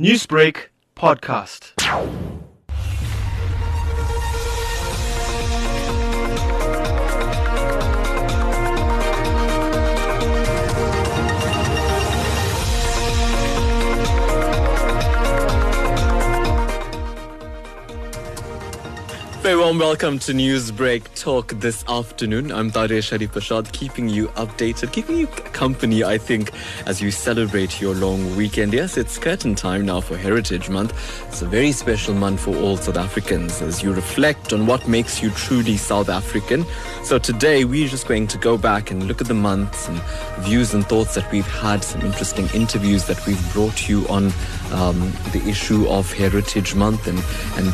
Newsbreak podcast. Very warm welcome to Newsbreak Talk this afternoon. I'm Taresh Harreeparshad, keeping you updated, keeping you company, I think, as you celebrate your long weekend. Yes, it's curtain time now for Heritage Month. It's a very special month for all South Africans as you reflect on what makes you truly South African. So today we're just going to go back and look at the months and views and thoughts that we've had, some interesting interviews that we've brought you on the issue of Heritage Month and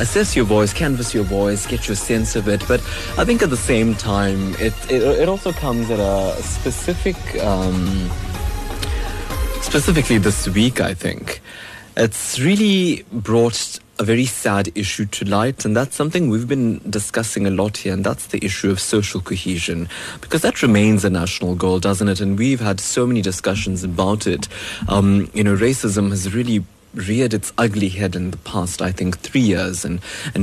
assess your voice, canvass your voice, get your sense of it. But I think at the same time, it also comes at a specific, specifically this week, I think. It's really brought a very sad issue to light, and that's something we've been discussing a lot here, and that's the issue of social cohesion, because that remains a national goal, doesn't it? And we've had so many discussions about it. Racism has really reared its ugly head in the past, I think, 3 years and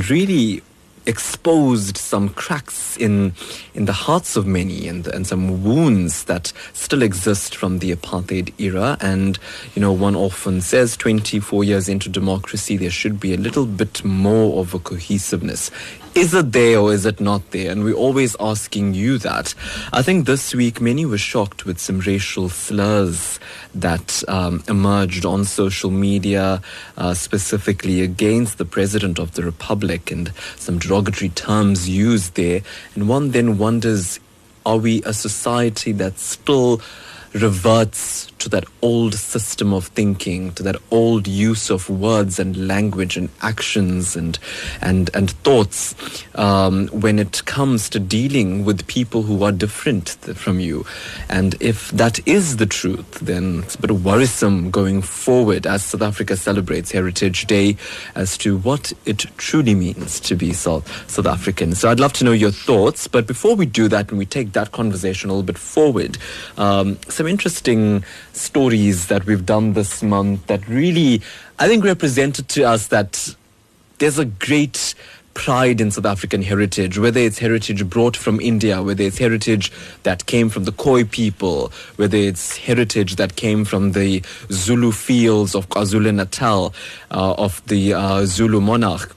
really exposed some cracks in the hearts of many and some wounds that still exist from the apartheid era. And, you know, one often says 24 years into democracy, there should be a little bit more of a cohesiveness. Is it there or is it not there? And we're always asking you that. I think this week many were shocked with some racial slurs that emerged on social media, specifically against the President of the Republic, and some derogatory terms used there. And one then wonders, are we a society that still reverts to that old system of thinking, to that old use of words and language and actions and thoughts when it comes to dealing with people who are different from you? And if that is the truth, then it's a bit worrisome going forward as South Africa celebrates Heritage Day as to what it truly means to be South African. So I'd love to know your thoughts, but before we do that and we take that conversation a little bit forward, some interesting stories that we've done this month that really, I think, represented to us that there's a great pride in South African heritage, whether it's heritage brought from India, whether it's heritage that came from the Khoi people, whether it's heritage that came from the Zulu fields of KwaZulu-Natal, of the Zulu monarch.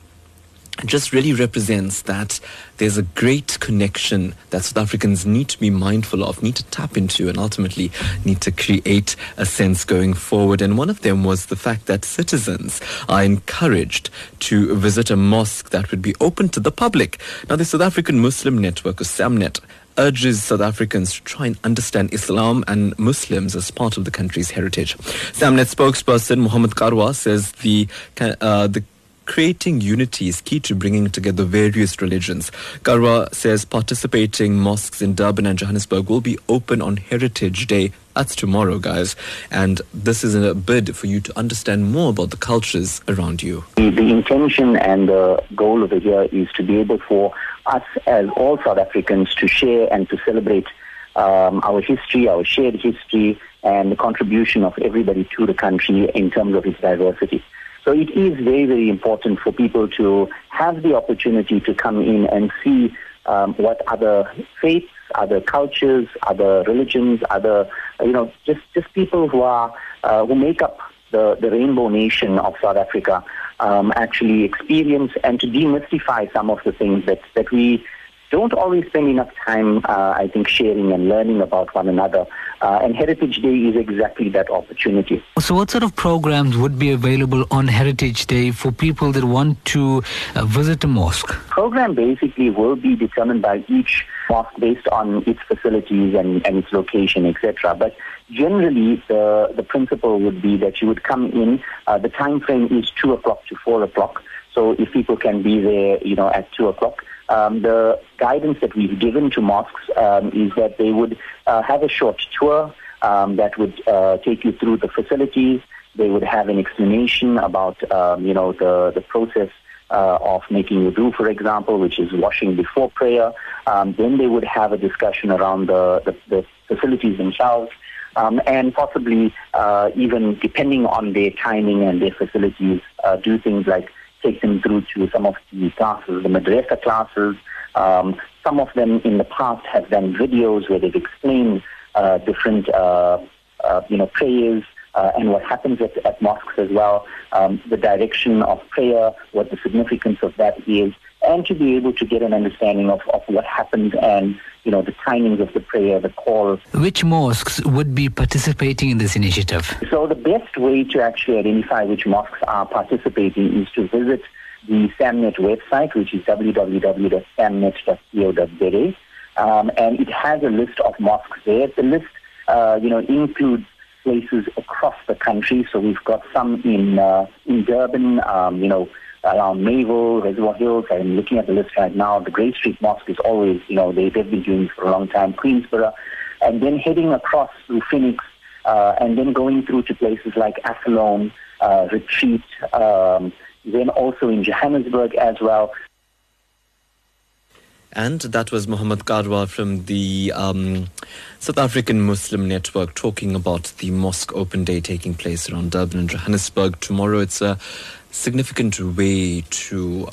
It just really represents that there's a great connection that South Africans need to be mindful of, need to tap into, and ultimately need to create a sense going forward. And one of them was the fact that citizens are encouraged to visit a mosque that would be open to the public. Now, the South African Muslim Network, or SAMNET, urges South Africans to try and understand Islam and Muslims as part of the country's heritage. SAMNET spokesperson Mohamed Karwa says the creating unity is key to bringing together various religions. Karwa says participating mosques in Durban and Johannesburg will be open on Heritage Day. That's tomorrow, guys. And this is a bid for you to understand more about the cultures around you. The intention and the goal over here is to be able for us as all South Africans to share and to celebrate our history, our shared history, and the contribution of everybody to the country in terms of its diversity. So it is very, very important for people to have the opportunity to come in and see what other faiths, other cultures, other religions, other, just people who make up the rainbow nation of South Africa actually experience, and to demystify some of the things that we don't always spend enough time, I think, sharing and learning about one another. And Heritage Day is exactly that opportunity. So what sort of programs would be available on Heritage Day for people that want to visit a mosque? Program basically will be determined by each mosque based on its facilities and its location, etc. But generally, the principle would be that you would come in. The time frame is 2 o'clock to 4 o'clock. So if people can be there, at 2 o'clock, the guidance that we've given to mosques is that they would have a short tour that would take you through the facilities. They would have an explanation about, the process of making wudu, for example, which is washing before prayer. Then they would have a discussion around the facilities themselves. and possibly even depending on their timing and their facilities, do things like take them through to some of the classes, the madrasa classes. Some of them in the past have done videos where they've explained different prayers and what happens at mosques as well, the direction of prayer, what the significance of that is, and to be able to get an understanding of what happened and, you know, the timings of the prayer, the call. Which mosques would be participating in this initiative? So the best way to actually identify which mosques are participating is to visit the SAMNET website, which is www.samnet.co.za, and it has a list of mosques there. The list, includes places across the country. So we've got some in Durban, around Mayville, Reservoir Hills. I'm looking at the list right now. The Grey Street Mosque is always, they've been doing it for a long time, Queensborough, and then heading across through Phoenix, and then going through to places like Athlone, Retreat, then also in Johannesburg as well. And that was Mohamed Karwa from the South African Muslim Network talking about the Mosque Open Day taking place around Durban and Johannesburg tomorrow. It's a significant way to,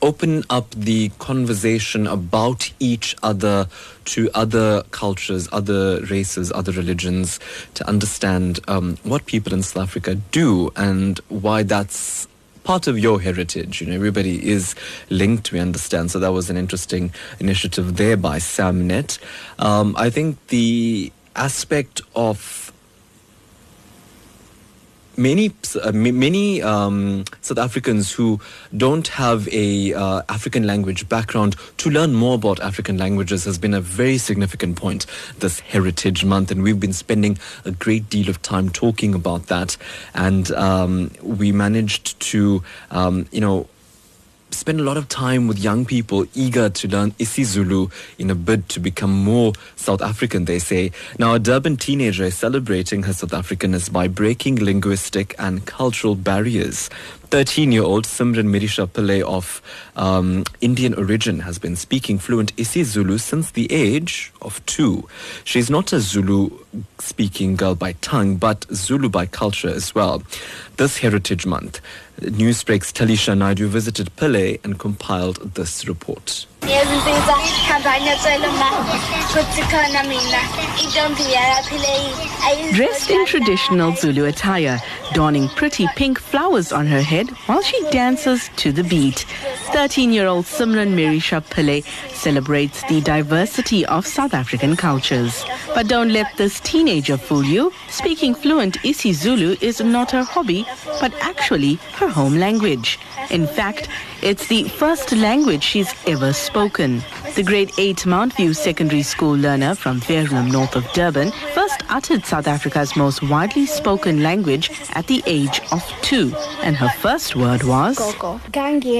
open up the conversation about each other to other cultures, other races, other religions, to understand what people in South Africa do and why that's part of your heritage. Everybody is linked, we understand. So that was an interesting initiative there by SAMNET. I think the aspect of many South Africans who don't have a African language background to learn more about African languages has been a very significant point this Heritage Month, and we've been spending a great deal of time talking about that, and we managed to spend a lot of time with young people eager to learn isiZulu in a bid to become more South African, they say. Now, a Durban teenager is celebrating her South Africanness by breaking linguistic and cultural barriers. 13-year-old Simran Merisha Pillay of Indian origin has been speaking fluent isiZulu since the age of 2. She's not a Zulu-speaking girl by tongue, but Zulu by culture as well. This Heritage Month, Newsbreak's Talisha Naidu visited Pillay and compiled this report. Dressed in traditional Zulu attire, donning pretty pink flowers on her head while she dances to the beat, 13-year-old Simran Merisha Pillay celebrates the diversity of South African cultures. But don't let this teenager fool you. Speaking fluent isiZulu is not her hobby, but actually her home language. In fact, it's the first language she's ever spoken. The grade 8 Mountview Secondary School learner from Verulam, north of Durban, first uttered South Africa's most widely spoken language at the age of 2. And her first word was... I started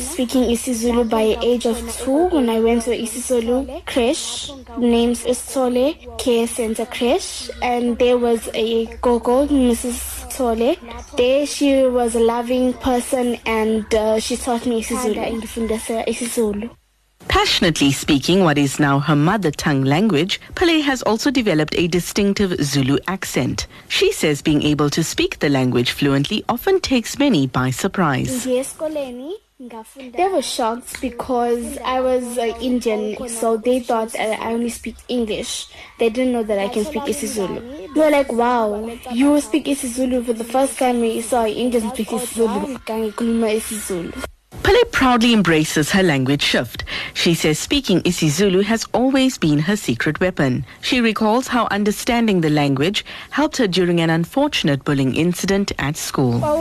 speaking isiZulu by the age of 2 when I went to the isiZulu creche. Names is Tole Care Center Creche. And there was a gogo, Mrs. Tole. There she was a loving person, and she taught me isiZulu. Passionately speaking what is now her mother tongue language, Pillay has also developed a distinctive Zulu accent. She says being able to speak the language fluently often takes many by surprise. They were shocked because I was Indian, so they thought that I only speak English. They didn't know that I can speak isiZulu. They were like, wow, you speak isiZulu for the first time we saw Indians speak isiZulu. Pillay proudly embraces her language shift. She says speaking isiZulu has always been her secret weapon. She recalls how understanding the language helped her during an unfortunate bullying incident at school. I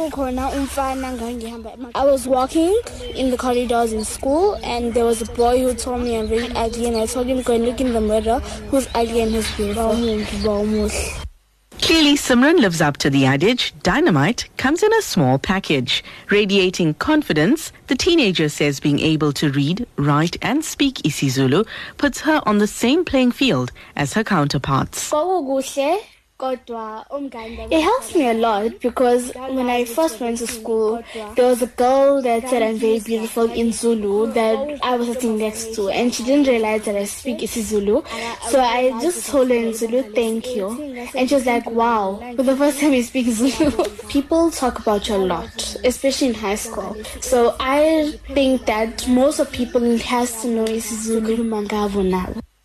was walking in the corridors in school, and there was a boy who told me I'm very ugly, and I told him, go and look in the mirror, who's ugly and who's beautiful. Clearly, Simran lives up to the adage, dynamite comes in a small package. Radiating confidence, the teenager says being able to read, write and speak isiZulu puts her on the same playing field as her counterparts. It helps me a lot because when I first went to school, there was a girl that said I'm very beautiful in Zulu that I was sitting next to, and she didn't realize that I speak isiZulu. So I just told her in Zulu, thank you. And she was like, wow, for the first time you speak Zulu. People talk about you a lot, especially in high school. So I think that most of people has to know isiZulu.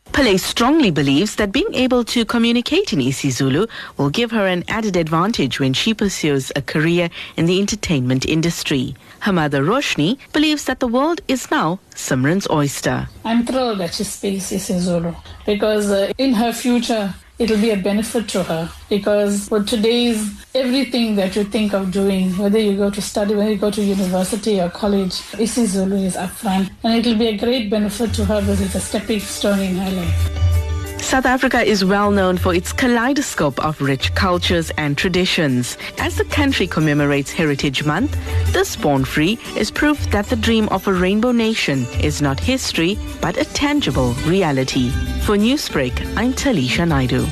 Pillay strongly believes that being able to communicate in isiZulu will give her an added advantage when she pursues a career in the entertainment industry. Her mother, Roshni, believes that the world is now Simran's oyster. I'm thrilled that she speaks isiZulu because in her future, it'll be a benefit to her, because for today's everything that you think of doing, whether you go to study, whether you go to university or college, isiZulu is up front, and it'll be a great benefit to her because it's a stepping stone in her life. South Africa is well known for its kaleidoscope of rich cultures and traditions. As the country commemorates Heritage Month, this born-free is proof that the dream of a rainbow nation is not history, but a tangible reality. For Newsbreak, I'm Talisha Naidu.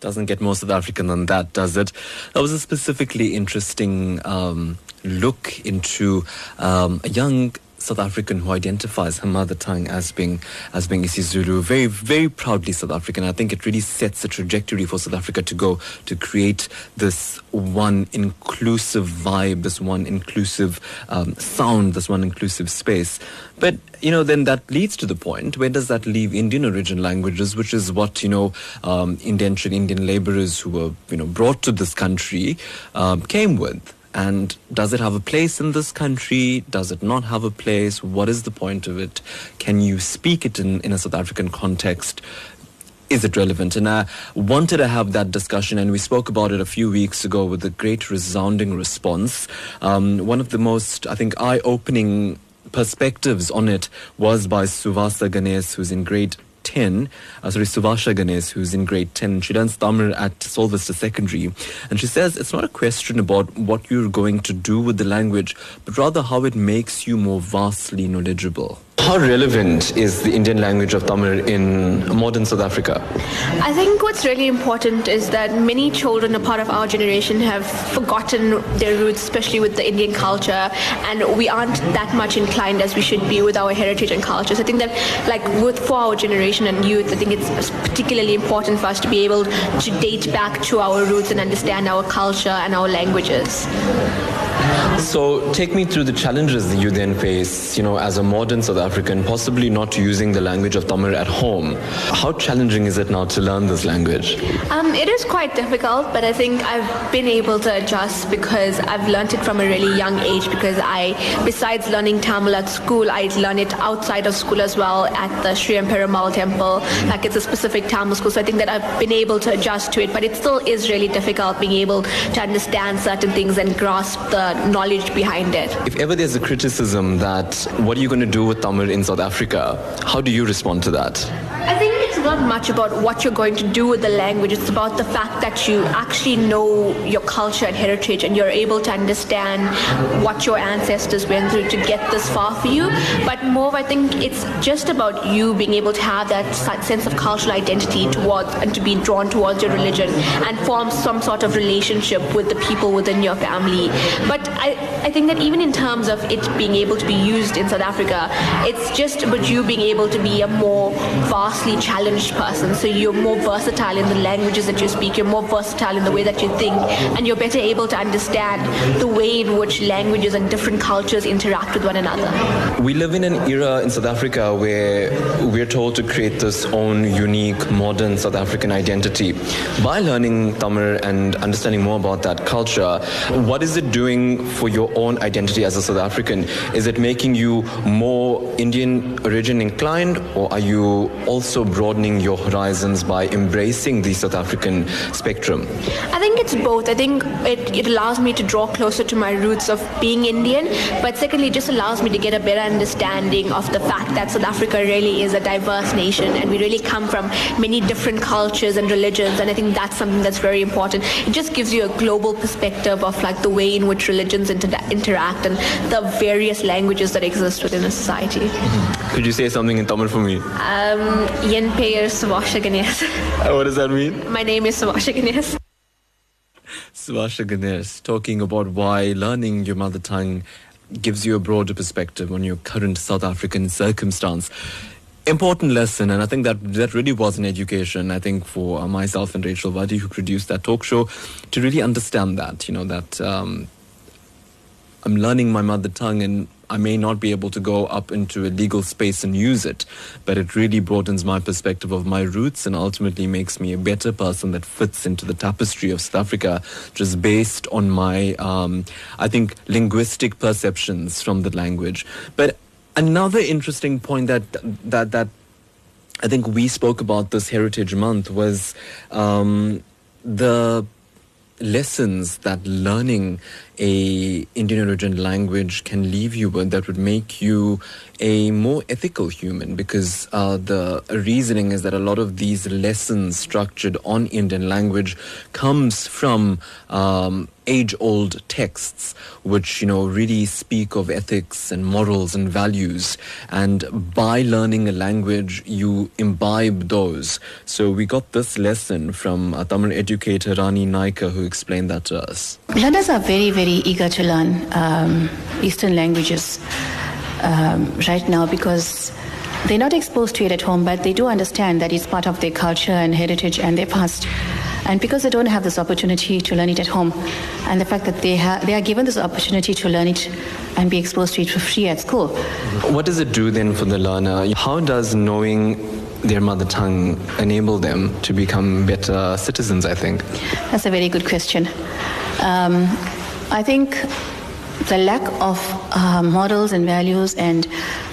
Doesn't get more South African than that, does it? That was a specifically interesting look into a young South African who identifies her mother tongue as being isiZulu, very, very proudly South African. I think it really sets the trajectory for South Africa to go to create this one inclusive vibe, this one inclusive sound, this one inclusive space. But then that leads to the point, where does that leave Indian origin languages, which is what indentured Indian laborers who were brought to this country came with. And does it have a place in this country? Does it not have a place? What is the point of it? Can you speak it in a South African context? Is it relevant? And I wanted to have that discussion, and we spoke about it a few weeks ago with a great resounding response. One of the most, I think, eye-opening perspectives on it was by Suvasha Ganesh, who's in grade 10, Suvasha Ganesh, who's in grade 10. She learns Tamil at Solvester Secondary. And she says it's not a question about what you're going to do with the language, but rather how it makes you more vastly knowledgeable. How relevant is the Indian language of Tamil in modern South Africa? I think what's really important is that many children, a part of our generation, have forgotten their roots, especially with the Indian culture, and we aren't that much inclined as we should be with our heritage and cultures. I think that, for our generation and youth, I think it's particularly important for us to be able to date back to our roots and understand our culture and our languages. So take me through the challenges that you then face, as a modern South African, possibly not using the language of Tamil at home. How challenging is it now to learn this language? It is quite difficult, but I think I've been able to adjust because I've learned it from a really young age, because besides learning Tamil at school, I learn it outside of school as well at the Sri Amparamal Temple. It's a specific Tamil school, so I think that I've been able to adjust to it, but it still is really difficult being able to understand certain things and grasp the knowledge behind it. If ever there's a criticism that what are you going to do with Tamil in South Africa, how do you respond to that? I think it's not much about what you're going to do with the language. It's about the fact that you actually know your culture and heritage, and you're able to understand what your ancestors went through to get this far for you. But more, I think it's just about you being able to have that sense of cultural identity towards, and to be drawn towards your religion and form some sort of relationship with the people within your family. But I think that even in terms of it being able to be used in South Africa, it's just about you being able to be a more vastly challenged person. So you're more versatile in the languages that you speak, you're more versatile in the way that you think, and you're better able to understand the way in which languages and different cultures interact with one another. We live in an era in South Africa where we're told to create this own unique modern South African identity. By learning Tamil and understanding more about that culture, what is it doing for your own identity as a South African? Is it making you more Indian origin inclined, or are you also broadening broadening your horizons by embracing the South African spectrum? I think it's both. I think it allows me to draw closer to my roots of being Indian, but secondly, it just allows me to get a better understanding of the fact that South Africa really is a diverse nation and we really come from many different cultures and religions, and I think that's something that's very important. It just gives you a global perspective of like the way in which religions interact and the various languages that exist within a society. Could you say something in Tamil for me? Yen Peyar Suvasha Ganesh. What does that mean? My name is Suvasha Ganesh. Suvasha Ganesh talking about why learning your mother tongue gives you a broader perspective on your current South African circumstance. Important lesson, and I think that really was an education, I think, for myself and Rachel Vadi, who produced that talk show, to really understand that, you know, that I'm learning my mother tongue and I may not be able to go up into a legal space and use it, but it really broadens my perspective of my roots and ultimately makes me a better person that fits into the tapestry of South Africa, just based on my, I think, linguistic perceptions from the language. But another interesting point that I think we spoke about this Heritage Month was the lessons that learning a Indian origin language can leave you with, that would make you a more ethical human, because the reasoning is that a lot of these lessons structured on Indian language comes from age-old texts, which, you know, really speak of ethics and morals and values. And by learning a language, you imbibe those. So we got this lesson from a Tamil educator, Rani Naika, who explained that to us. Learners are very eager to learn Eastern languages right now, because they're not exposed to it at home, but they do understand that it's part of their culture and heritage and their past. And because they don't have this opportunity to learn it at home, and the fact that they are given this opportunity to learn it and be exposed to it for free at school. What does it do then for the learner? How does knowing their mother tongue enable them to become better citizens, I think? That's a very good question. I think the lack of morals and values and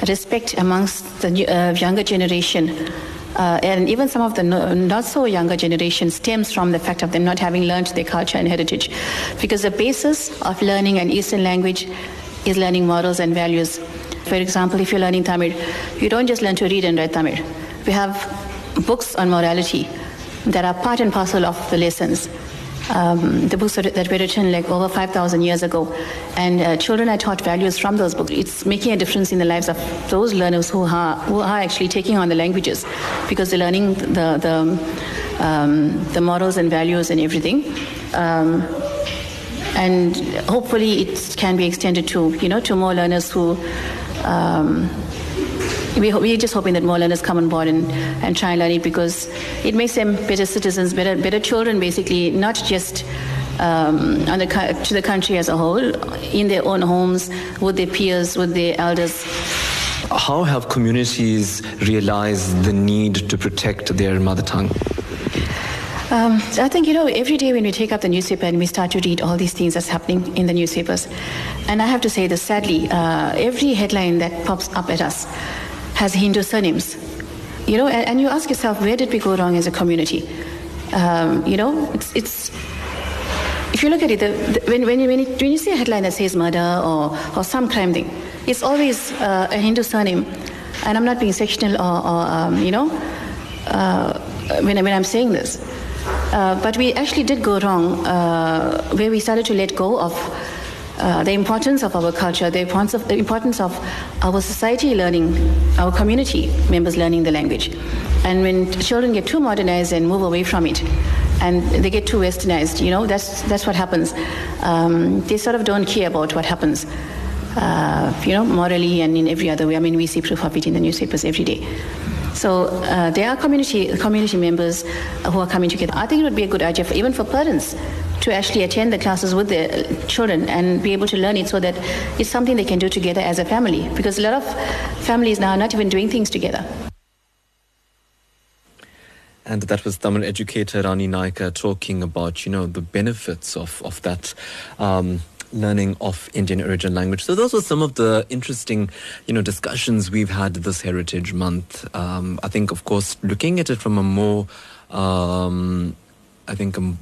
respect amongst the younger generation and even some of the not so younger generation stems from the fact of them not having learned their culture and heritage. Because the basis of learning an Eastern language is learning morals and values. For example, if you're learning Tamil, you don't just learn to read and write Tamil. We have books on morality that are part and parcel of the lessons. The books that were written like over 5,000 years ago, and children are taught values from those books. It's making a difference in the lives of those learners who are actually taking on the languages, because they're learning the morals and values and everything, and hopefully it can be extended to to more learners who. We're just hoping that more learners come on board and try and learn it, because it makes them better citizens, better children, basically, not just to the country as a whole, in their own homes, with their peers, with their elders. How have communities realized the need to protect their mother tongue? I think, every day when we take up the newspaper and we start to read all these things that's happening in the newspapers, and I have to say this, sadly, every headline that pops up at us has Hindu surnames, and you ask yourself, where did we go wrong as a community? It's if you look at it, when you see a headline that says murder or some crime thing, it's always a Hindu surname. And I'm not being sectional when I'm saying this. But we actually did go wrong where we started to let go of the importance of our culture, the importance of our society learning, our community members learning the language. And when children get too modernized and move away from it, and they get too westernized, that's what happens. They sort of don't care about what happens, morally and in every other way. I mean, we see proof of it in the newspapers every day. So there are community members who are coming together. I think it would be a good idea even for parents to actually attend the classes with their children and be able to learn it, so that it's something they can do together as a family, because a lot of families now are not even doing things together. And that was Tamil educator Rani Naika talking about, the benefits of that learning of Indian Origin Language. So those were some of the interesting, discussions we've had this Heritage Month. I think, of course, looking at it from a more, a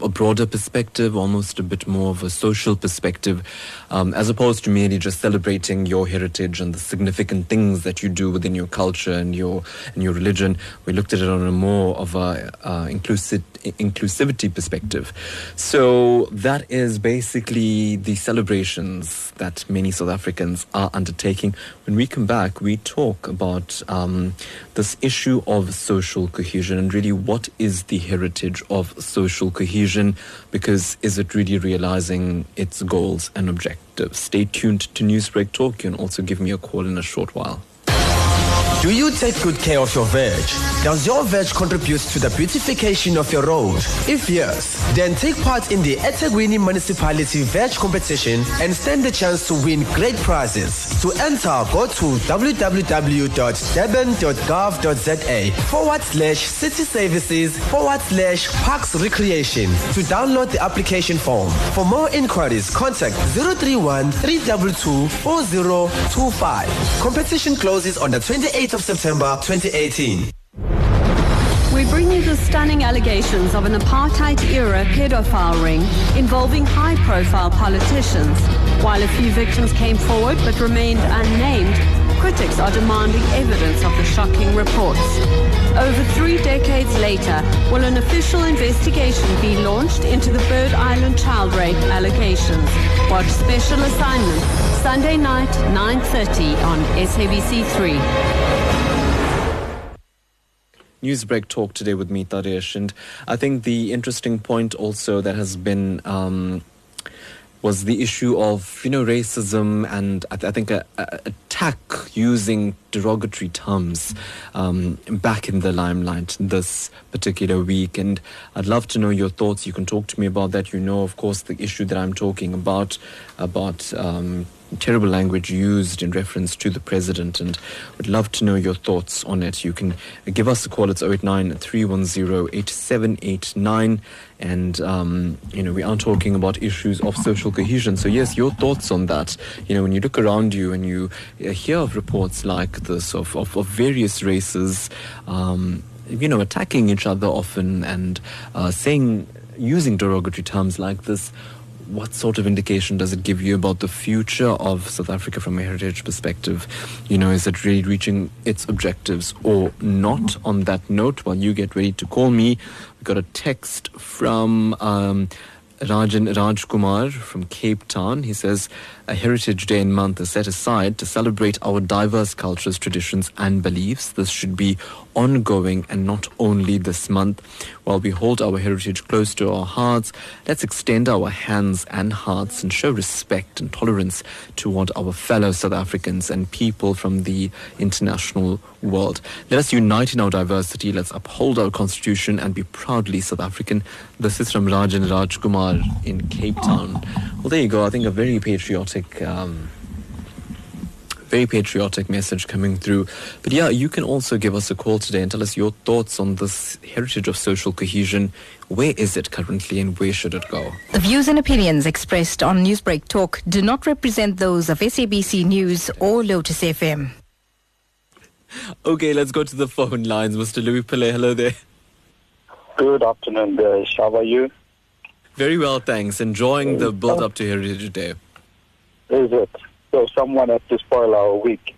broader perspective, almost a bit more of a social perspective, as opposed to merely just celebrating your heritage and the significant things that you do within your culture and your religion. We looked at it on a more of a inclusivity perspective. So that is basically the celebrations that many South Africans are undertaking. When we come back, we talk about this issue of social cohesion and really what is the heritage of social cohesion, because is it really realizing its goals and objectives? Stay tuned to Newsbreak Talk. You can also give me a call in a short while. Do you take good care of your veg? Does your veg contribute to the beautification of your road? If yes, then take part in the eThekwini Municipality Veg Competition and stand the chance to win great prizes. To enter, go to www.durban.gov.za/city-services/parks-recreation to download the application form. For more inquiries, contact 031 322 4025. Competition closes on the 28th of September 2018. We bring you the stunning allegations of an apartheid-era pedophile ring involving high-profile politicians. While a few victims came forward but remained unnamed, critics are demanding evidence of the shocking reports. Over 3 decades later, will an official investigation be launched into the Bird Island child rape allegations? Watch Special Assignment, Sunday night, 9:30 on SABC3. Newsbreak Talk today with me, Taresh, and I think the interesting point also that has been was the issue of racism and I think attack using derogatory terms back in the limelight this particular week, and I'd love to know your thoughts. You can talk to me about that. Of course, the issue that I'm talking about terrible language used in reference to the president, and would love to know your thoughts on it. You can give us a call. It's 089-310-8789, and we are talking about issues of social cohesion. So yes, your thoughts on that. When you look around you and you hear of reports like this of various races attacking each other often and using derogatory terms like this, what sort of indication does it give you about the future of South Africa from a heritage perspective? Is it really reaching its objectives or not? On that note, while you get ready to call me, we got a text from Rajan Rajkumar from Cape Town. He says, a heritage day and month is set aside to celebrate our diverse cultures, traditions and beliefs. This should be ongoing and not only this month. While we hold our heritage close to our hearts, let's extend our hands and hearts and show respect and tolerance toward our fellow South Africans and people from the international world. Let us unite in our diversity. Let's uphold our constitution and be proudly South African. This is from Rajan Rajkumar in Cape Town. Well, there you go. I think a very patriotic message coming through. But yeah, you can also give us a call today and tell us your thoughts on this heritage of social cohesion. Where is it currently and where should it go? The views and opinions expressed on Newsbreak Talk do not represent those of SABC News or Lotus FM. Okay, let's go to the phone lines. Mr. Louis Pillay, hello there. Good afternoon, guys. How are you? Very well, thanks. Enjoying the build-up to Heritage Day. Is it? So someone has to spoil our week.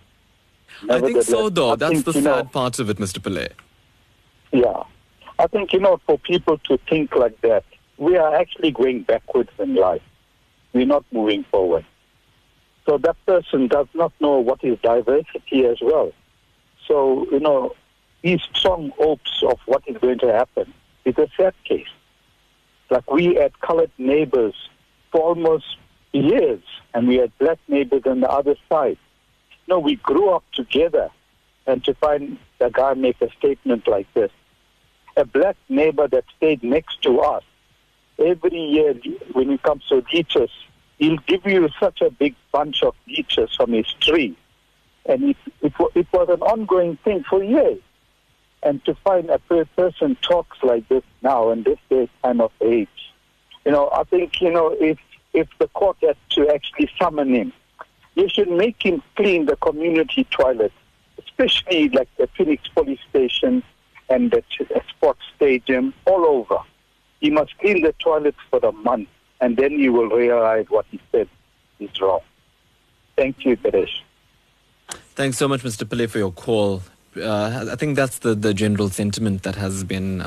I think so, though. That's the sad part of it, Mr. Pillay. Yeah. I think, for people to think like that, we are actually going backwards in life. We're not moving forward. So that person does not know what is diversity as well. So, these strong hopes of what is going to happen is a sad case. Like we had colored neighbors for almost years, and we had black neighbors on the other side. We grew up together, and to find a guy make a statement like this. A black neighbor that stayed next to us, every year when it comes to leeches, he'll give you such a big bunch of leeches from his tree. And it was an ongoing thing for years. And to find a person talks like this now in this day, time of age. I think, it's if the court had to actually summon him. You should make him clean the community toilet, especially like the Phoenix Police Station and the sports stadium, all over. He must clean the toilets for a month, and then you will realize what he said is wrong. Thank you, Taresh. Thanks so much, Mr. Pillay, for your call. I think that's the general sentiment that has been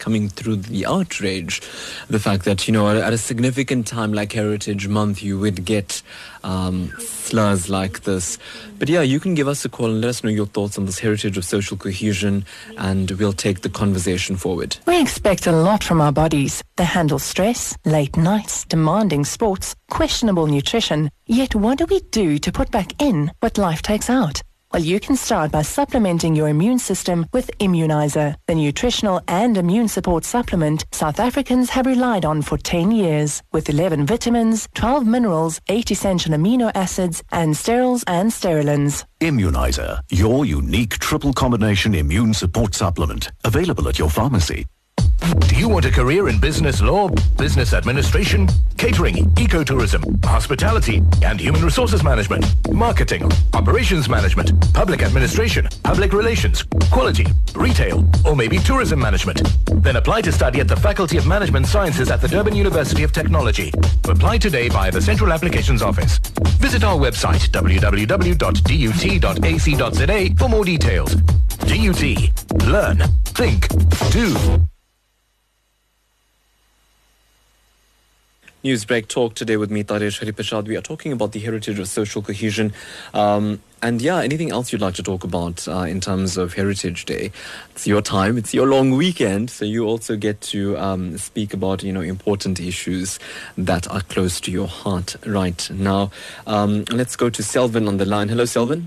coming through the outrage. The fact that, you know, at a significant time like Heritage Month, you would get slurs like this. But yeah, you can give us a call and let us know your thoughts on this heritage of social cohesion, and we'll take the conversation forward. We expect a lot from our bodies. They handle stress, late nights, demanding sports, questionable nutrition. Yet what do we do to put back in what life takes out? Well, you can start by supplementing your immune system with Immunizer, the nutritional and immune support supplement South Africans have relied on for 10 years. With 11 vitamins, 12 minerals, 8 essential amino acids, and sterols and sterolins. Immunizer, your unique triple combination immune support supplement. Available at your pharmacy. Do you want a career in business law, business administration, catering, ecotourism, hospitality, and human resources management, marketing, operations management, public administration, public relations, quality, retail, or maybe tourism management? Then apply to study at the Faculty of Management Sciences at the Durban University of Technology. Apply today via the Central Applications Office. Visit our website www.dut.ac.za for more details. DUT. Learn. Think. Do. Newsbreak Talk today with me, Taresh Harreeparshad. We are talking about the heritage of social cohesion. And yeah, anything else you'd like to talk about in terms of Heritage Day? It's your time. It's your long weekend. So you also get to speak about, you know, important issues that are close to your heart right now. Let's go to Selvin on the line. Hello, Selvin.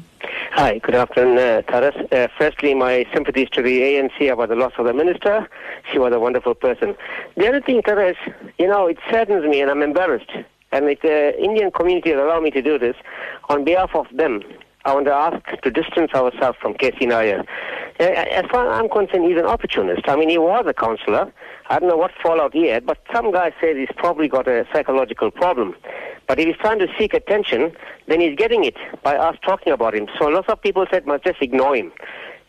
Hi, good afternoon, Taresh. Firstly, my sympathies to the ANC about the loss of the minister. She was a wonderful person. The other thing, Taresh, you know, it saddens me and I'm embarrassed. And if the Indian community will allow me to do this, on behalf of them, I want to ask to distance ourselves from Casey Nair. As far as I'm concerned, he's an opportunist. I mean, he was a councillor. I don't know what fallout he had, but some guy says he's probably got a psychological problem. But if he's trying to seek attention, then he's getting it by us talking about him. So lots of people said, must just ignore him.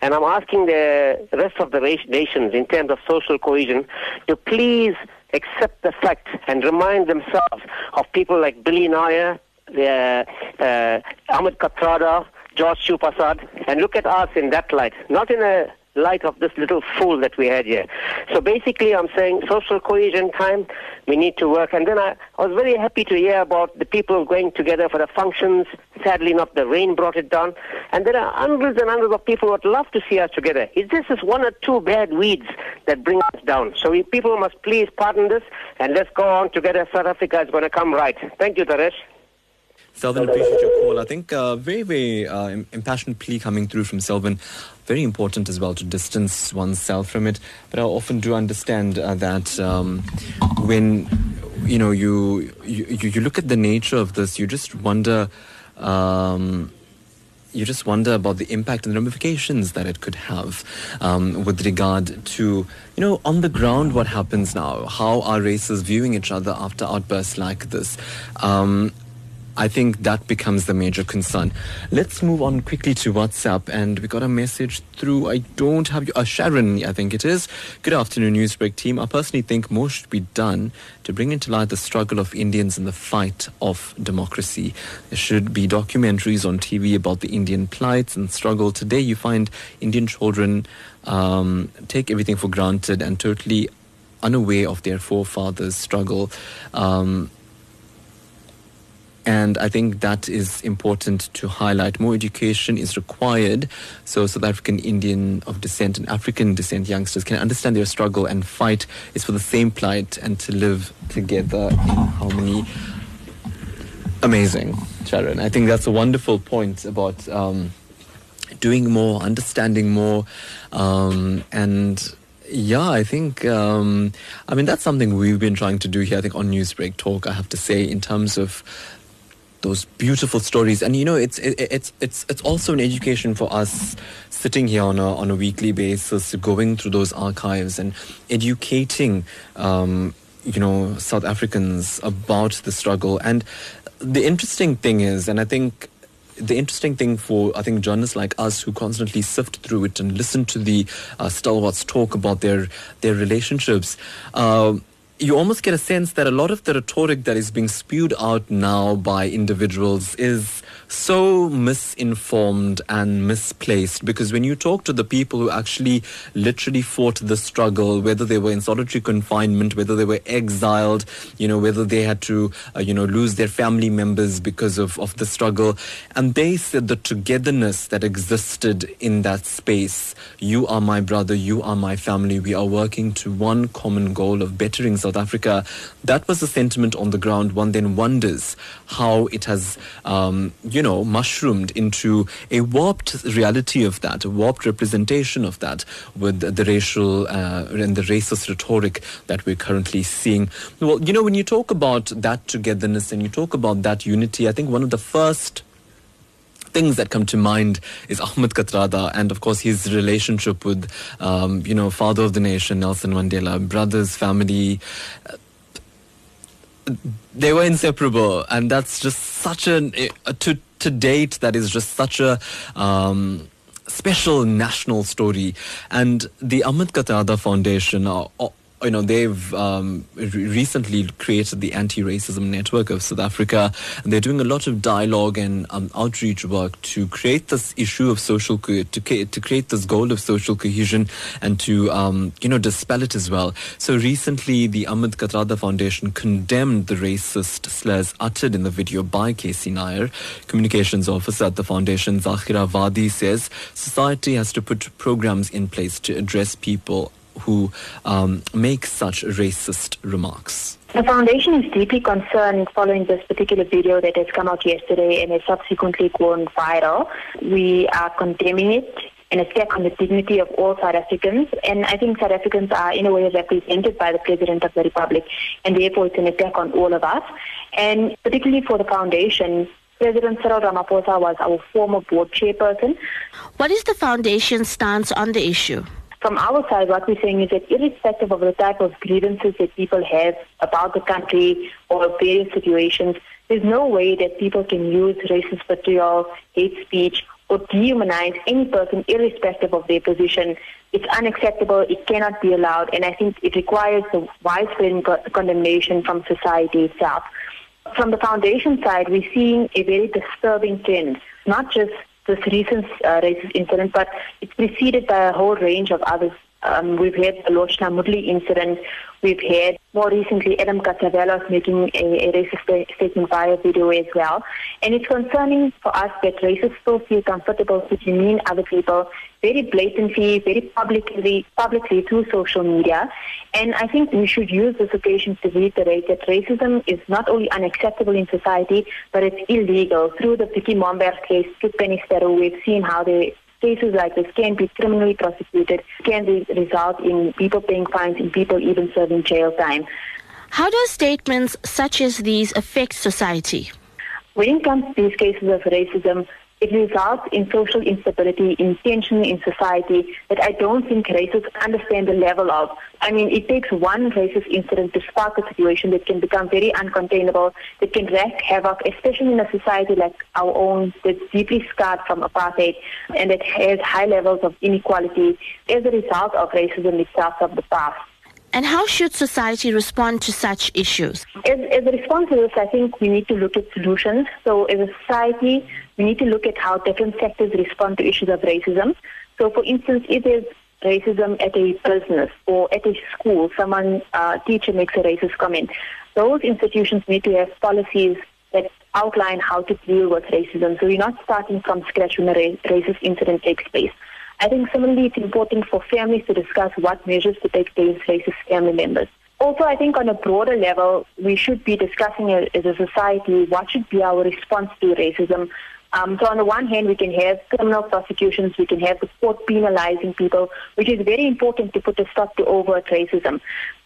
And I'm asking the rest of the nations, in terms of social cohesion, to please accept the fact and remind themselves of people like Billy Nair, Ahmed Katrada, George Shupasad, and look at us in that light, not in a light of this little fool that we had here. So basically I'm saying social cohesion time, we need to work. And then I was very happy to hear about the people going together for the functions. Sadly not, the rain brought it down. And there are hundreds and hundreds of people who would love to see us together. It's just this one or two bad weeds that bring us down. So we people must please pardon this and let's go on together. South Africa is going to come right. Thank you, Taresh. Selvin, appreciate your call. I think very, very impassioned plea coming through from Selvin. Very important as well to distance oneself from it. But I often do understand that when, you know, you look at the nature of this, you just wonder about the impact and the ramifications that it could have with regard to, you know, on the ground, what happens now? How are races viewing each other after outbursts like this? I think that becomes the major concern. Let's move on quickly to WhatsApp, and we got a message through. I don't have you. Sharon, I think it is. Good afternoon, Newsbreak team. I personally think more should be done to bring into light the struggle of Indians in the fight of democracy. There should be documentaries on TV about the Indian plights and struggle. Today, you find Indian children take everything for granted and totally unaware of their forefathers' struggle. And I think that is important to highlight. More education is required so South African Indian of descent and African descent youngsters can understand their struggle and fight is for the same plight and to live together in harmony. Amazing, Sharon. I think that's a wonderful point about doing more, understanding more, and... yeah, I think, I mean, that's something we've been trying to do here, I think, on Newsbreak Talk, I have to say, in terms of those beautiful stories. And, you know, it's also an education for us sitting here on a weekly basis, going through those archives and educating you know, South Africans about the struggle. And the interesting thing is, and I think the interesting thing for, I think, journalists like us who constantly sift through it and listen to the stalwarts talk about their relationships, you almost get a sense that a lot of the rhetoric that is being spewed out now by individuals is so misinformed and misplaced, because when you talk to the people who actually literally fought the struggle, whether they were in solitary confinement, whether they were exiled, you know, whether they had to, you know, lose their family members because of the struggle, and they said the togetherness that existed in that space, you are my brother, you are my family, we are working to one common goal of bettering South Africa. That was the sentiment on the ground. One then wonders how it has, you know, mushroomed into a warped reality of that, a warped representation of that, with the racial and the racist rhetoric that we're currently seeing. Well, you know, when you talk about that togetherness and you talk about that unity, I think one of the first things that come to mind is Ahmed Kathrada, and of course his relationship with, you know, father of the nation Nelson Mandela, brothers, family. They were inseparable, and that's just such an to date, that is just such a special national story. And the Ahmed Kathrada Foundation are, you know, they've recently created the Anti-Racism Network of South Africa, and they're doing a lot of dialogue and outreach work to create this issue of social to create this goal of social cohesion and to you know, dispel it as well. So recently, the Ahmed Kathrada Foundation condemned the racist slurs uttered in the video by Casey Nair. Communications officer at the foundation, Zahira Vadi, says society has to put programs in place to address people who make such racist remarks. The foundation is deeply concerned following this particular video that has come out yesterday and has subsequently gone viral. We are condemning it and a step on the dignity of all South Africans. And I think South Africans are in a way represented by the President of the Republic, and therefore it's an attack on all of us. And particularly for the foundation, President Cyril Ramaphosa was our former board chairperson. What is the foundation's stance on the issue? From our side, what we're saying is that irrespective of the type of grievances that people have about the country or various situations, there's no way that people can use racist vitriol, hate speech, or dehumanize any person irrespective of their position. It's unacceptable, it cannot be allowed, and I think it requires a widespread condemnation from society itself. From the foundation side, we're seeing a very disturbing trend, not just this recent racist incident, but it's preceded by a whole range of others. We've had the Loshna Mudli incident. We've had, more recently, Adam Katnabela making a racist statement via video as well. And it's concerning for us that racists still feel comfortable to demean other people very blatantly, very publicly through social media. And I think we should use this occasion to reiterate that racism is not only unacceptable in society, but it's illegal. Through the Picky Momberg case, through Penny Sparrow, we've seen how they... cases like this can be criminally prosecuted, can result in people paying fines and people even serving jail time. How do statements such as these affect society? When it comes to these cases of racism, it results in social instability, in tension in society that I don't think racists understand the level of. I mean, it takes one racist incident to spark a situation that can become very uncontainable, that can wreak havoc, especially in a society like our own that's deeply scarred from apartheid and that has high levels of inequality as a result of racism itself of the past. And how should society respond to such issues? As a response to this, I think we need to look at solutions. So as a society, we need to look at how different sectors respond to issues of racism. So for instance, if there's racism at a business or at a school, someone, teacher makes a racist comment, those institutions need to have policies that outline how to deal with racism. So we're not starting from scratch when a racist incident takes place. I think similarly, it's important for families to discuss what measures to take against racist family members. Also, I think on a broader level, we should be discussing as a society what should be our response to racism. So on the one hand, we can have criminal prosecutions, we can have the court penalizing people, which is very important to put a stop to overt racism.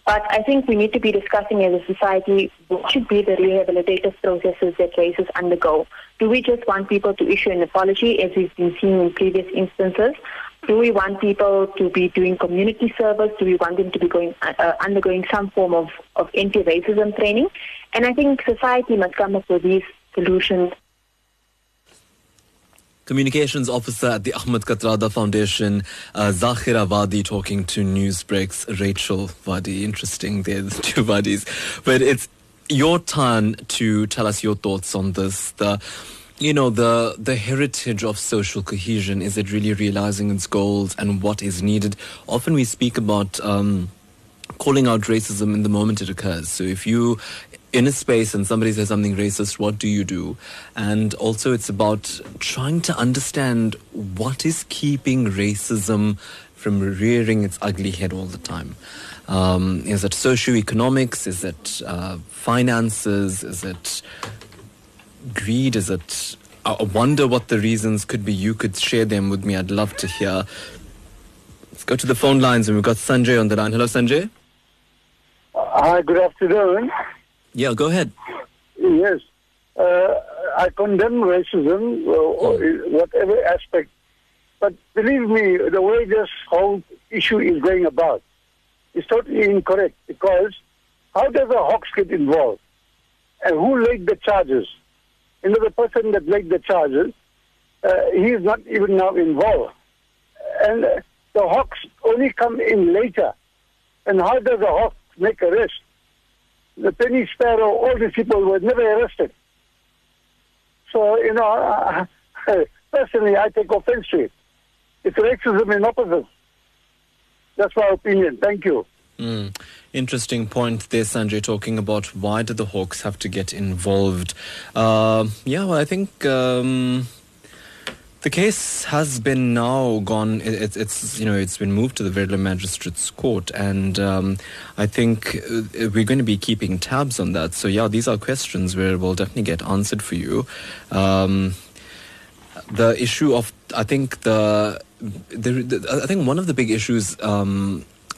But I think we need to be discussing as a society what should be the rehabilitative processes that racists undergo. Do we just want people to issue an apology, as we've been seeing in previous instances? Do we want people to be doing community service? Do we want them to be going undergoing some form of anti-racism training? And I think society must come up with these solutions. Communications Officer at the Ahmed Kathrada Foundation, Zahira Vadi, talking to Newsbreak's Rachel Vadi. Interesting, there's two Vadis. But it's your turn to tell us your thoughts on this. The heritage of social cohesion, is it really realizing its goals and what is needed? Often we speak about calling out racism in the moment it occurs. So if you... in a space and somebody says something racist, what do you do? And also it's about trying to understand what is keeping racism from rearing its ugly head all the time. Is it socioeconomics? Is it finances? Is it greed? Is it... I wonder what the reasons could be. You could share them with me. I'd love to hear. Let's go to the phone lines, and we've got Sanjay on the line. Hello, Sanjay. Hi, good afternoon. Yeah, go ahead. Yes. I condemn racism, whatever aspect. But believe me, the way this whole issue is going about is totally incorrect, because how does the Hawks get involved? And who laid the charges? You know, the person that laid the charges, he is not even now involved. And the Hawks only come in later. And how does the Hawks make arrests? The Penny Sparrow, all these people were never arrested. So, you know, personally, I take offense to it. It's racism in opposition. That's my opinion. Thank you. Interesting point there, Sanjay, talking about why did the Hawks have to get involved. I think... the case has been now gone. It's been moved to the Verulam Magistrates Court, and I think we're going to be keeping tabs on that. So yeah, these are questions where we'll definitely get answered for you. The issue of I think one of the big issues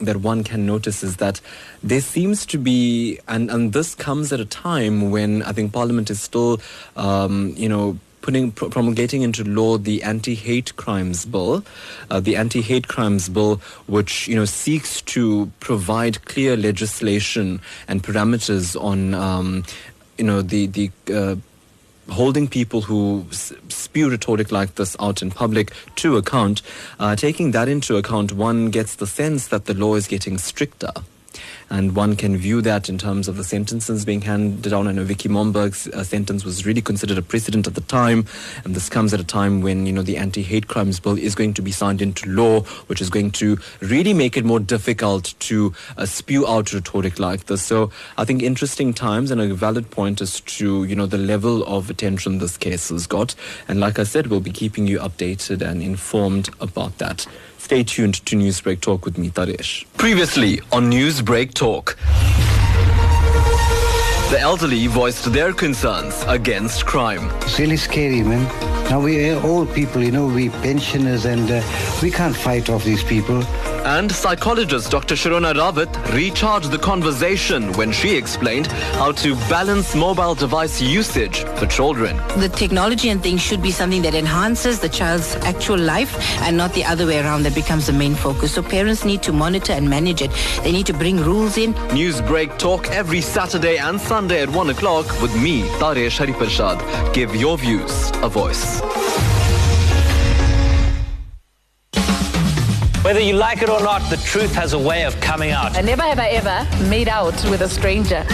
that one can notice is that there seems to be, and this comes at a time when I think Parliament is still promulgating into law the anti-hate crimes bill, which seeks to provide clear legislation and parameters on holding people who spew rhetoric like this out in public to account. Taking that into account, one gets the sense that the law is getting stricter. And one can view that in terms of the sentences being handed down. I know Vicky Momberg's sentence was really considered a precedent at the time. And this comes at a time when, the anti-hate crimes bill is going to be signed into law, which is going to really make it more difficult to spew out rhetoric like this. So I think interesting times, and a valid point as to, the level of attention this case has got. And like I said, we'll be keeping you updated and informed about that. Stay tuned to Newsbreak Talk with me, Taresh. Previously on Newsbreak Talk, the elderly voiced their concerns against crime. It's really scary, man. Now we're old people, we're pensioners, and we can't fight off these people. And psychologist Dr. Sharona Rawat recharged the conversation when she explained how to balance mobile device usage for children. The technology and things should be something that enhances the child's actual life and not the other way around that becomes the main focus. So parents need to monitor and manage it. They need to bring rules in. Newsbreak Talk every Saturday and Sunday at 1 o'clock with me, Taresh Harreeparshad. Give your views a voice. Whether you like it or not, the truth has a way of coming out. Never have I ever made out with a stranger.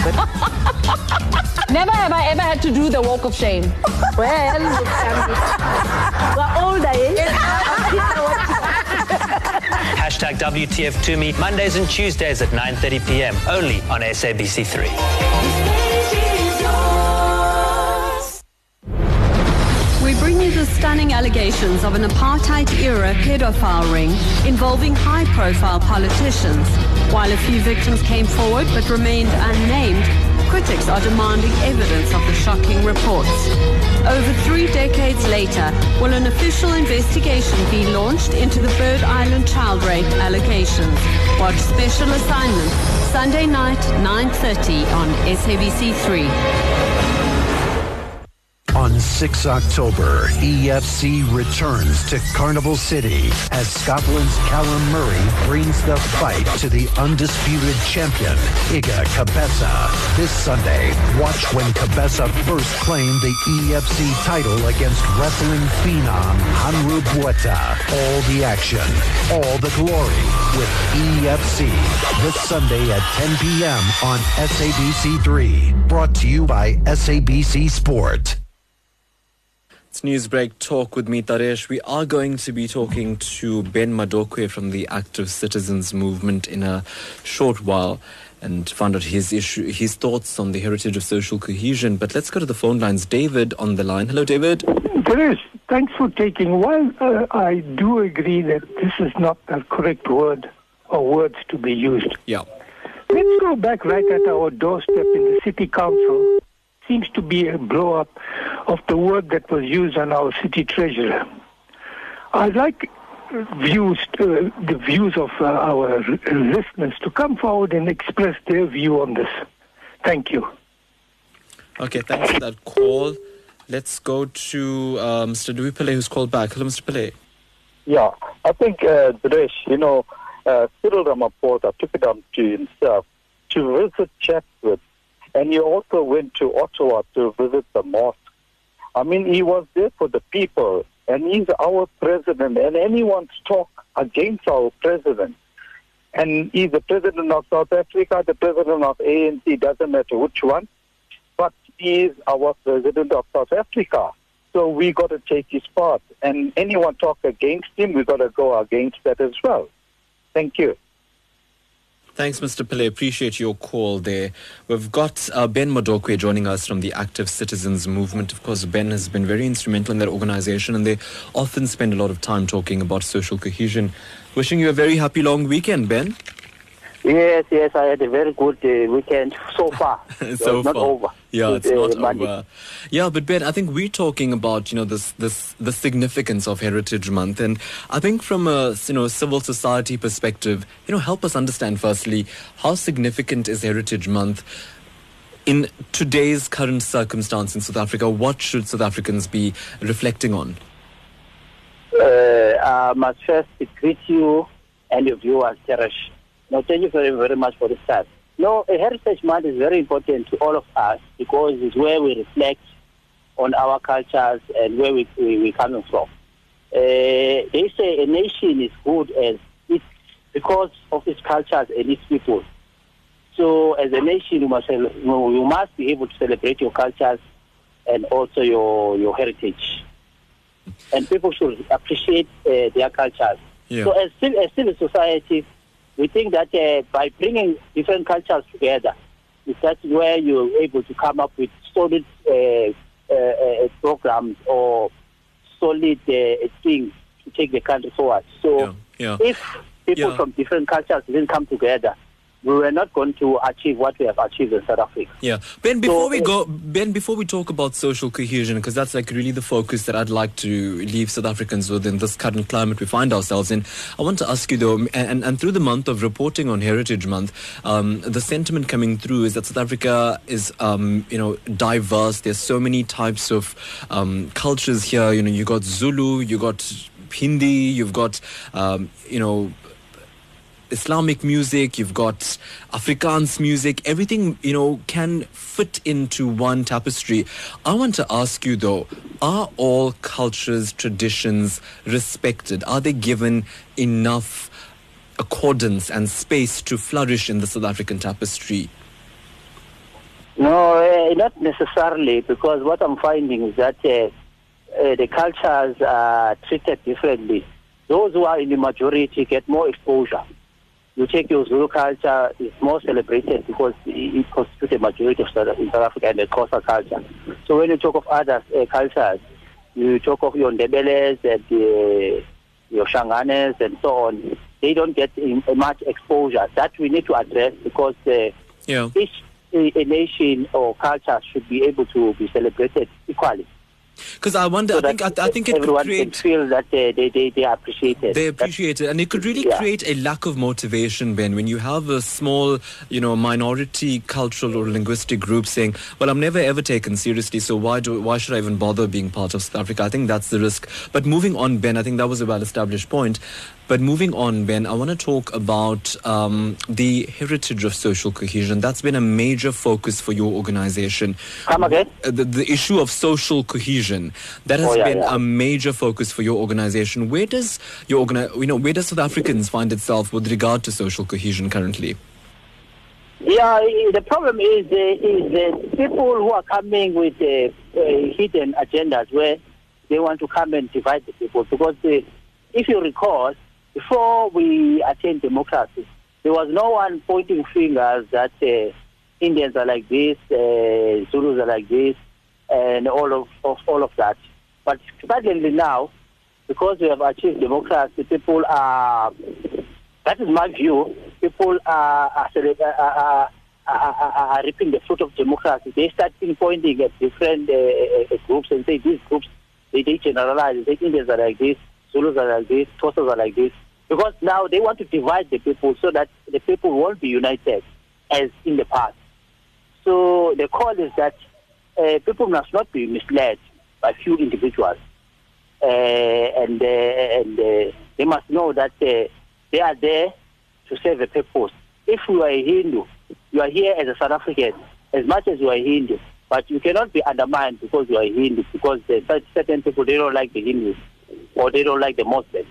Never have I ever had to do the walk of shame. Well, we're older, Hashtag WTF to me, Mondays and Tuesdays at 9:30 p.m. only on SABC3. The stunning allegations of an apartheid-era pedophile ring involving high-profile politicians. While a few victims came forward but remained unnamed, critics are demanding evidence of the shocking reports. Over 3 decades later, will an official investigation be launched into the Bird Island child rape allegations? Watch Special Assignment, Sunday night, 9:30 on SABC3. On 6 October, EFC returns to Carnival City as Scotland's Callum Murray brings the fight to the undisputed champion, Iga Kabesa. This Sunday, watch when Kabesa first claimed the EFC title against wrestling phenom Hanru Buata. All the action, all the glory with EFC. This Sunday at 10 p.m. on SABC3. Brought to you by SABC Sport. It's Newsbreak Talk with me, Taresh. We are going to be talking to Ben Madokwe from the Active Citizens Movement in a short while and found out his thoughts on the heritage of social cohesion. But let's go to the phone lines. David on the line. Hello, David. Taresh, thanks for taking. While I do agree that this is not the correct word or words to be used. Yeah. Let's go back right at our doorstep in the city council. Seems to be a blow-up of the word that was used on our city treasurer. I'd like the views of our listeners to come forward and express their view on this. Thank you. Okay, thanks for that call. Let's go to Mr. Dewey Pillay, who's called back. Hello, Mr. Pillay. Yeah, I think, Cyril Ramaphosa took it on to himself to visit Chatsworth. And he also went to Ottawa to visit the mosque. I mean, he was there for the people, and he's our president, and anyone's talk against our president. And he's the president of South Africa, the president of ANC, doesn't matter which one, but he is our president of South Africa. So we got to take his part. And anyone talk against him, we got to go against that as well. Thank you. Thanks, Mr. Pillay. Appreciate your call there. We've got Ben Madokwe joining us from the Active Citizens Movement. Of course, Ben has been very instrumental in that organization, and they often spend a lot of time talking about social cohesion. Wishing you a very happy long weekend, Ben. Yes, I had a very good weekend so far. It's not over. Yeah, it's not over. Yeah, but Ben, I think we're talking about, the significance of Heritage Month. And I think from a, civil society perspective, help us understand firstly, how significant is Heritage Month in today's current circumstance in South Africa? What should South Africans be reflecting on? I must first greet you and your viewers, Taresh. No, thank you very, very much for the start. No, a Heritage Month is very important to all of us because it's where we reflect on our cultures and where we're coming from. They say a nation is good as it's because of its cultures and its people. So as a nation, you must be able to celebrate your cultures and also your heritage. And people should appreciate their cultures. Yeah. So as civil society, we think that by bringing different cultures together, that's where you're able to come up with solid programs or solid things to take the country forward. So if people from different cultures didn't come together, we were not going to achieve what we have achieved in South Africa. Yeah. Ben, before we talk about social cohesion, because that's like really the focus that I'd like to leave South Africans with in this current climate we find ourselves in, I want to ask you though, and through the month of reporting on Heritage Month, the sentiment coming through is that South Africa is, diverse. There's so many types of cultures here. You got Zulu, you got Hindi, you've got, Islamic music, you've got Afrikaans music, everything, can fit into one tapestry. I want to ask you though, are all cultures, traditions respected? Are they given enough accordance and space to flourish in the South African tapestry? No, not necessarily, because what I'm finding is that the cultures are treated differently. Those who are in the majority get more exposure. You take your Zulu culture, it's more celebrated because it constitutes a majority of South Africa and the coastal culture. So when you talk of other cultures, you talk of your Ndebeles and your Shanganes and so on, they don't get much exposure. That we need to address because each nation or culture should be able to be celebrated equally. Because I wonder, so I think it could create... Everyone can feel that they appreciate it. They appreciate it. And it could really create a lack of motivation, Ben, when you have a small, minority cultural or linguistic group saying, well, I'm never ever taken seriously, so why should I even bother being part of South Africa? I think that's the risk. But moving on, Ben, I think that was a well-established point. But moving on, Ben, I want to talk about the heritage of social cohesion. That's been a major focus for your organization. Come again? The issue of social cohesion. That has been a major focus for your organization. Where does your where does South Africans find itself with regard to social cohesion currently? Yeah, the problem is people who are coming with hidden agendas where they want to come and divide the people. Because if you recall, before we attained democracy, there was no one pointing fingers that Indians are like this, Zulus are like this, and all of that. But suddenly now, because we have achieved democracy, people are. That is my view. People are reaping the fruit of democracy. They start pinpointing at different groups and say these groups they generalize. They say Indians are like this, Zulus are like this, Xhosas are like this, because now they want to divide the people so that the people won't be united as in the past. So the call is that people must not be misled by few individuals, and they must know that they are there to serve a purpose. If you are a Hindu, you are here as a South African, as much as you are a Hindu, but you cannot be undermined because you are a Hindu, because there are certain people, they don't like the Hindus, or they don't like the Muslims,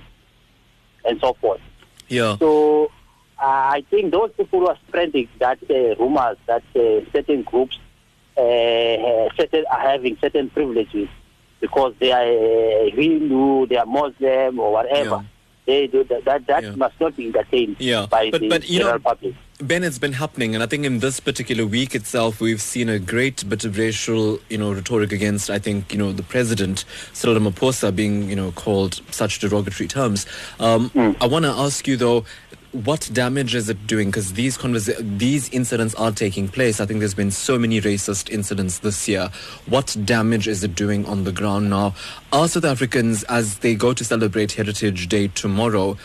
and so forth. Yeah. So I think those people who are spreading that rumors that certain groups are having certain privileges because they are Hindu, they are Muslim, or whatever. Yeah. They do that must not be entertained by the general public. Ben, it's been happening, and I think in this particular week itself, we've seen a great bit of racial, rhetoric against, I think, the president, Cyril Ramaphosa, being, called such derogatory terms. I want to ask you, though, what damage is it doing? Because these incidents are taking place. I think there's been so many racist incidents this year. What damage is it doing on the ground now? Are South Africans, as they go to celebrate Heritage Day tomorrow,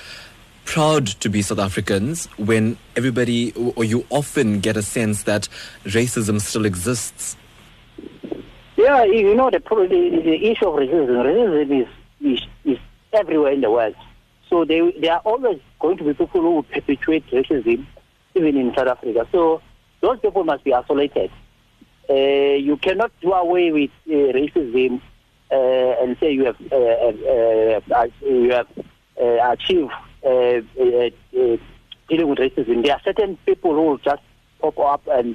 proud to be South Africans when everybody, or you often get a sense that racism still exists? Yeah, the issue of racism is everywhere in the world. So there are always going to be people who perpetuate racism, even in South Africa. So those people must be isolated. You cannot do away with racism and say you have achieved dealing with racism. There are certain people who will just pop up and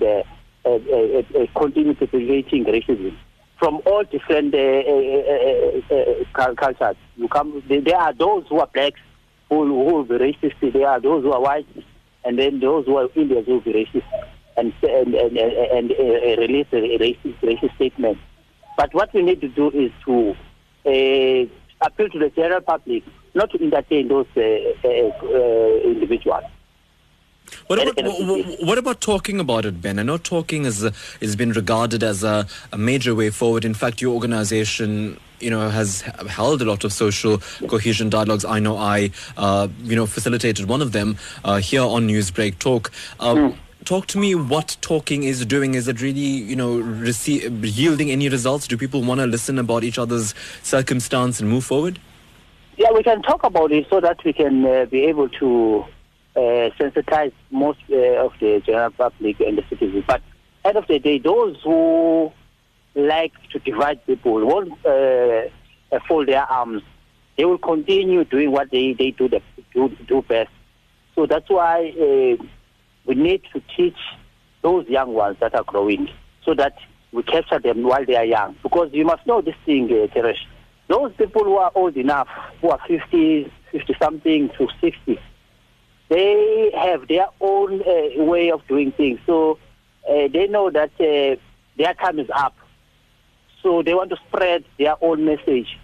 continue perpetuating racism from all different cultures. There are those who are blacks who will be racist. There are those who are white, and then those who are Indians who will be racist and release racist statements. But what we need to do is to appeal to the general public not to entertain those individuals. What about talking about it, Ben? I know talking has been regarded as a major way forward. In fact, your organization, has held a lot of social cohesion dialogues. I know I, facilitated one of them here on Newsbreak Talk. Talk to me what talking is doing. Is it really, yielding any results? Do people want to listen about each other's circumstance and move forward? Yeah, we can talk about it so that we can be able to sensitize most of the general public and the citizens. But end of the day, those who like to divide people won't fold their arms. They will continue doing what they do best. So that's why we need to teach those young ones that are growing so that we capture them while they are young. Because you must know this thing, Taresh. Those people who are old enough, who are 50-something to 60, they have their own way of doing things. So they know that their time is up. So they want to spread their own message.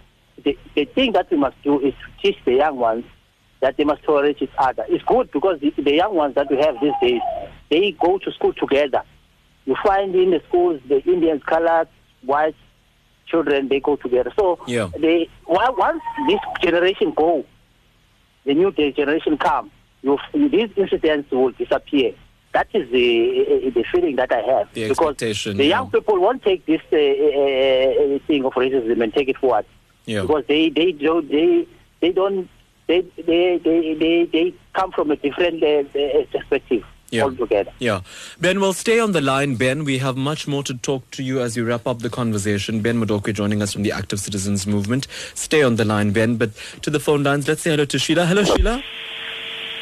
The thing that we must do is to teach the young ones that they must tolerate each other. It's good because the young ones that we have these days, they go to school together. You find in the schools the Indians, colored, whites, children, they go together. So they once this generation go, the new generation come, these incidents will disappear. That is the feeling that I have. The expectation, because the young people won't take this thing of racism and take it forward. Yeah. Because they come from a different perspective. Yeah. Ben, we'll stay on the line. Ben, we have much more to talk to you as we wrap up the conversation. Ben Madokwe joining us from the Active Citizens Movement. Stay on the line, Ben. But to the phone lines, let's say hello to Sheila. Hello, Sheila.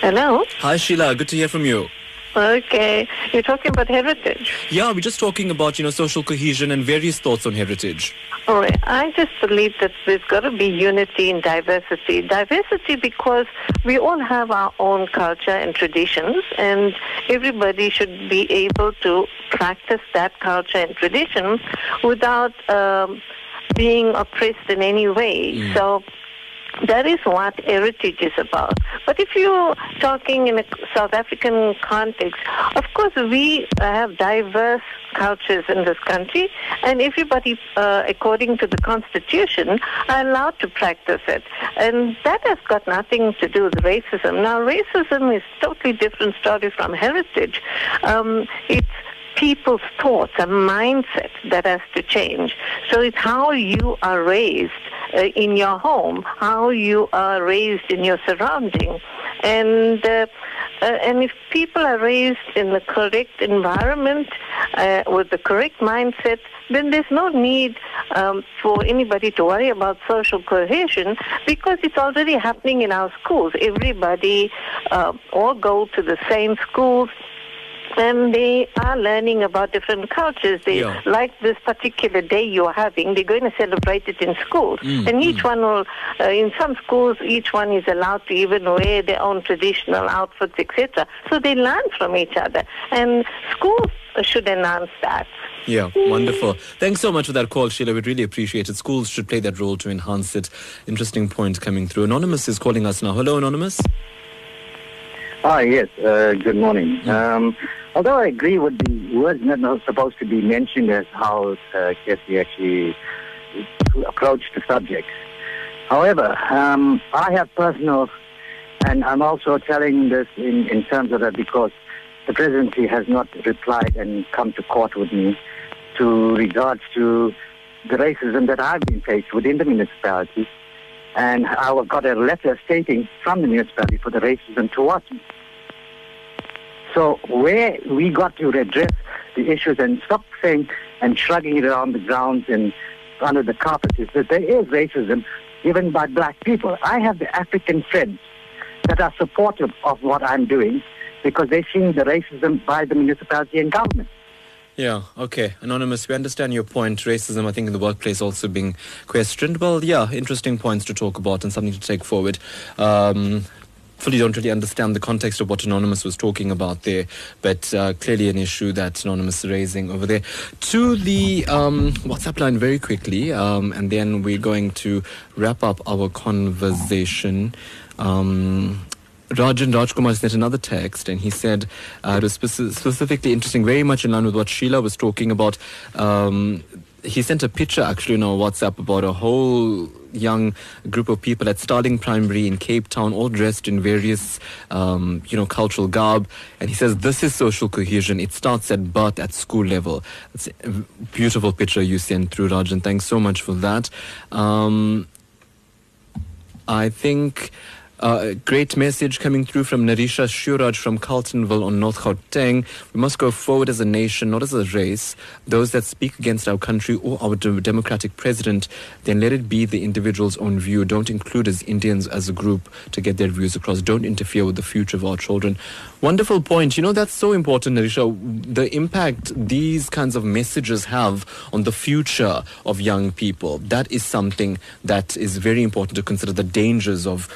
Hello. Hi, Sheila. Good to hear from you. Okay. You're talking about heritage. Yeah, we're just talking about, social cohesion and various thoughts on heritage. All right. I just believe that there's got to be unity in diversity. Diversity because we all have our own culture and traditions, and everybody should be able to practice that culture and tradition without being oppressed in any way. So that is what heritage is about. But if you're talking in a South African context, of course we have diverse cultures in this country, and everybody, according to the Constitution, are allowed to practice it. And that has got nothing to do with racism. Now, racism is a totally different story from heritage. It's people's thoughts and mindset that has to change. So it's how you are raised in your home, how you are raised in your surrounding. And if people are raised in the correct environment, with the correct mindset, then there's no need for anybody to worry about social cohesion, because it's already happening in our schools. Everybody all go to the same schools, and they are learning about different cultures. They like this particular day you're having, they're going to celebrate it in schools. And each one will, in some schools, each one is allowed to even wear their own traditional outfits, etc. So they learn from each other. And schools should announce that. Yeah, wonderful. Thanks so much for that call, Sheila. We really appreciate it. Schools should play that role to enhance it. Interesting point coming through. Anonymous is calling us now. Hello, Anonymous. Hi, yes. Good morning. Although I agree with the words that are supposed to be mentioned as how Casey actually approached the subject. However, I have personal, and I'm also telling this in terms of that because the presidency has not replied and come to court with me to regards to the racism that I've been faced within the municipality. And I got a letter stating from the municipality for the racism towards me. So where we got to address the issues and stop saying and shrugging it around the grounds and under the carpet is that there is racism given by black people. I have the African friends that are supportive of what I'm doing because they're seeing the racism by the municipality and government. Yeah, okay. Anonymous, we understand your point. Racism, I think, in the workplace also being questioned. Well, yeah, interesting points to talk about and something to take forward. Fully don't really understand the context of what Anonymous was talking about there, but clearly an issue that Anonymous is raising over there. To the WhatsApp line very quickly, and then we're going to wrap up our conversation. Rajan Rajkumar sent another text, and he said it was specifically interesting, very much in line with what Sheila was talking about. He sent a picture actually on our WhatsApp about a whole young group of people at Starling Primary in Cape Town, all dressed in various, cultural garb. And he says, this is social cohesion. It starts at birth at school level. It's a beautiful picture you sent through, Rajan. Thanks so much for that. I think a great message coming through from Narisha Shuraj from Carltonville on North Gauteng. We must go forward as a nation, not as a race. Those that speak against our country or our democratic president, then let it be the individual's own view. Don't include us Indians as a group to get their views across. Don't interfere with the future of our children. Wonderful point. That's so important, Narisha. The impact these kinds of messages have on the future of young people, that is something that is very important to consider, the dangers of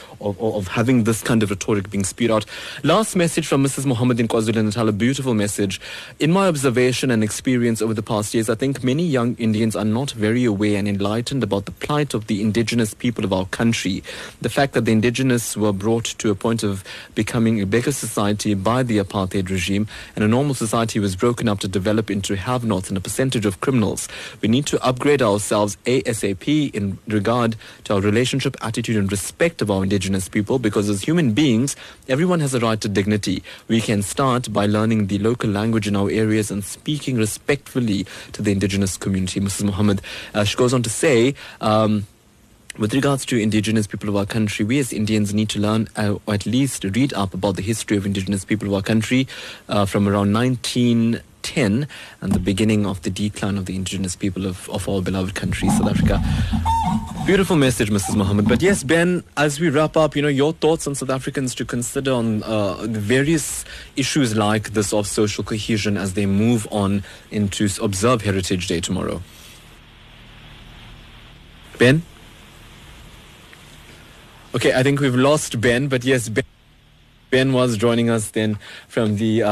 of having this kind of rhetoric being spewed out. Last message from Mrs. Mohammed in KwaZulu-Natal, a beautiful message. In my observation and experience over the past years, I think many young Indians are not very aware and enlightened about the plight of the indigenous people of our country. The fact that the indigenous were brought to a point of becoming a beggar society by the apartheid regime, and a normal society was broken up to develop into have-nots and a percentage of criminals. We need to upgrade ourselves ASAP in regard to our relationship, attitude and respect of our indigenous people, because as human beings, everyone has a right to dignity. We can start by learning the local language in our areas and speaking respectfully to the indigenous community. Mrs. Mohammed, she goes on to say, with regards to indigenous people of our country, we as Indians need to learn or at least read up about the history of indigenous people of our country from around 1910 and the beginning of the decline of the indigenous people of our beloved country, South Africa. Beautiful message, Mrs. Mohammed. But yes, Ben, as we wrap up, you know, your thoughts on South Africans to consider on the various issues like this of social cohesion as they move on into observe Heritage Day tomorrow. Ben? Okay, I think we've lost Ben, but yes, Ben was joining us then from the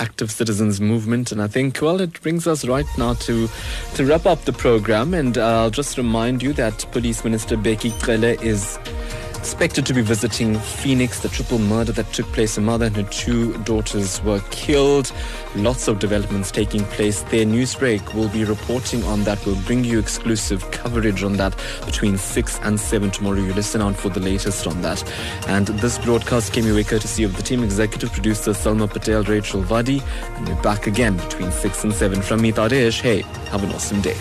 Active Citizens Movement, and I think, well, it brings us right now to wrap up the program, and I'll just remind you that Police Minister Bekkie Cele is expected to be visiting Phoenix. The triple murder that took place, a mother and her two daughters were killed. Lots of developments taking place there. Newsbreak will be reporting on that. We'll bring you exclusive coverage on that between 6 and 7 tomorrow. You listen out for the latest on that. And this broadcast came your way courtesy of the team, executive producer Salma Patel, Rachel Vadi, and we're back again between 6 and 7. From me, Taresh, hey, have an awesome day.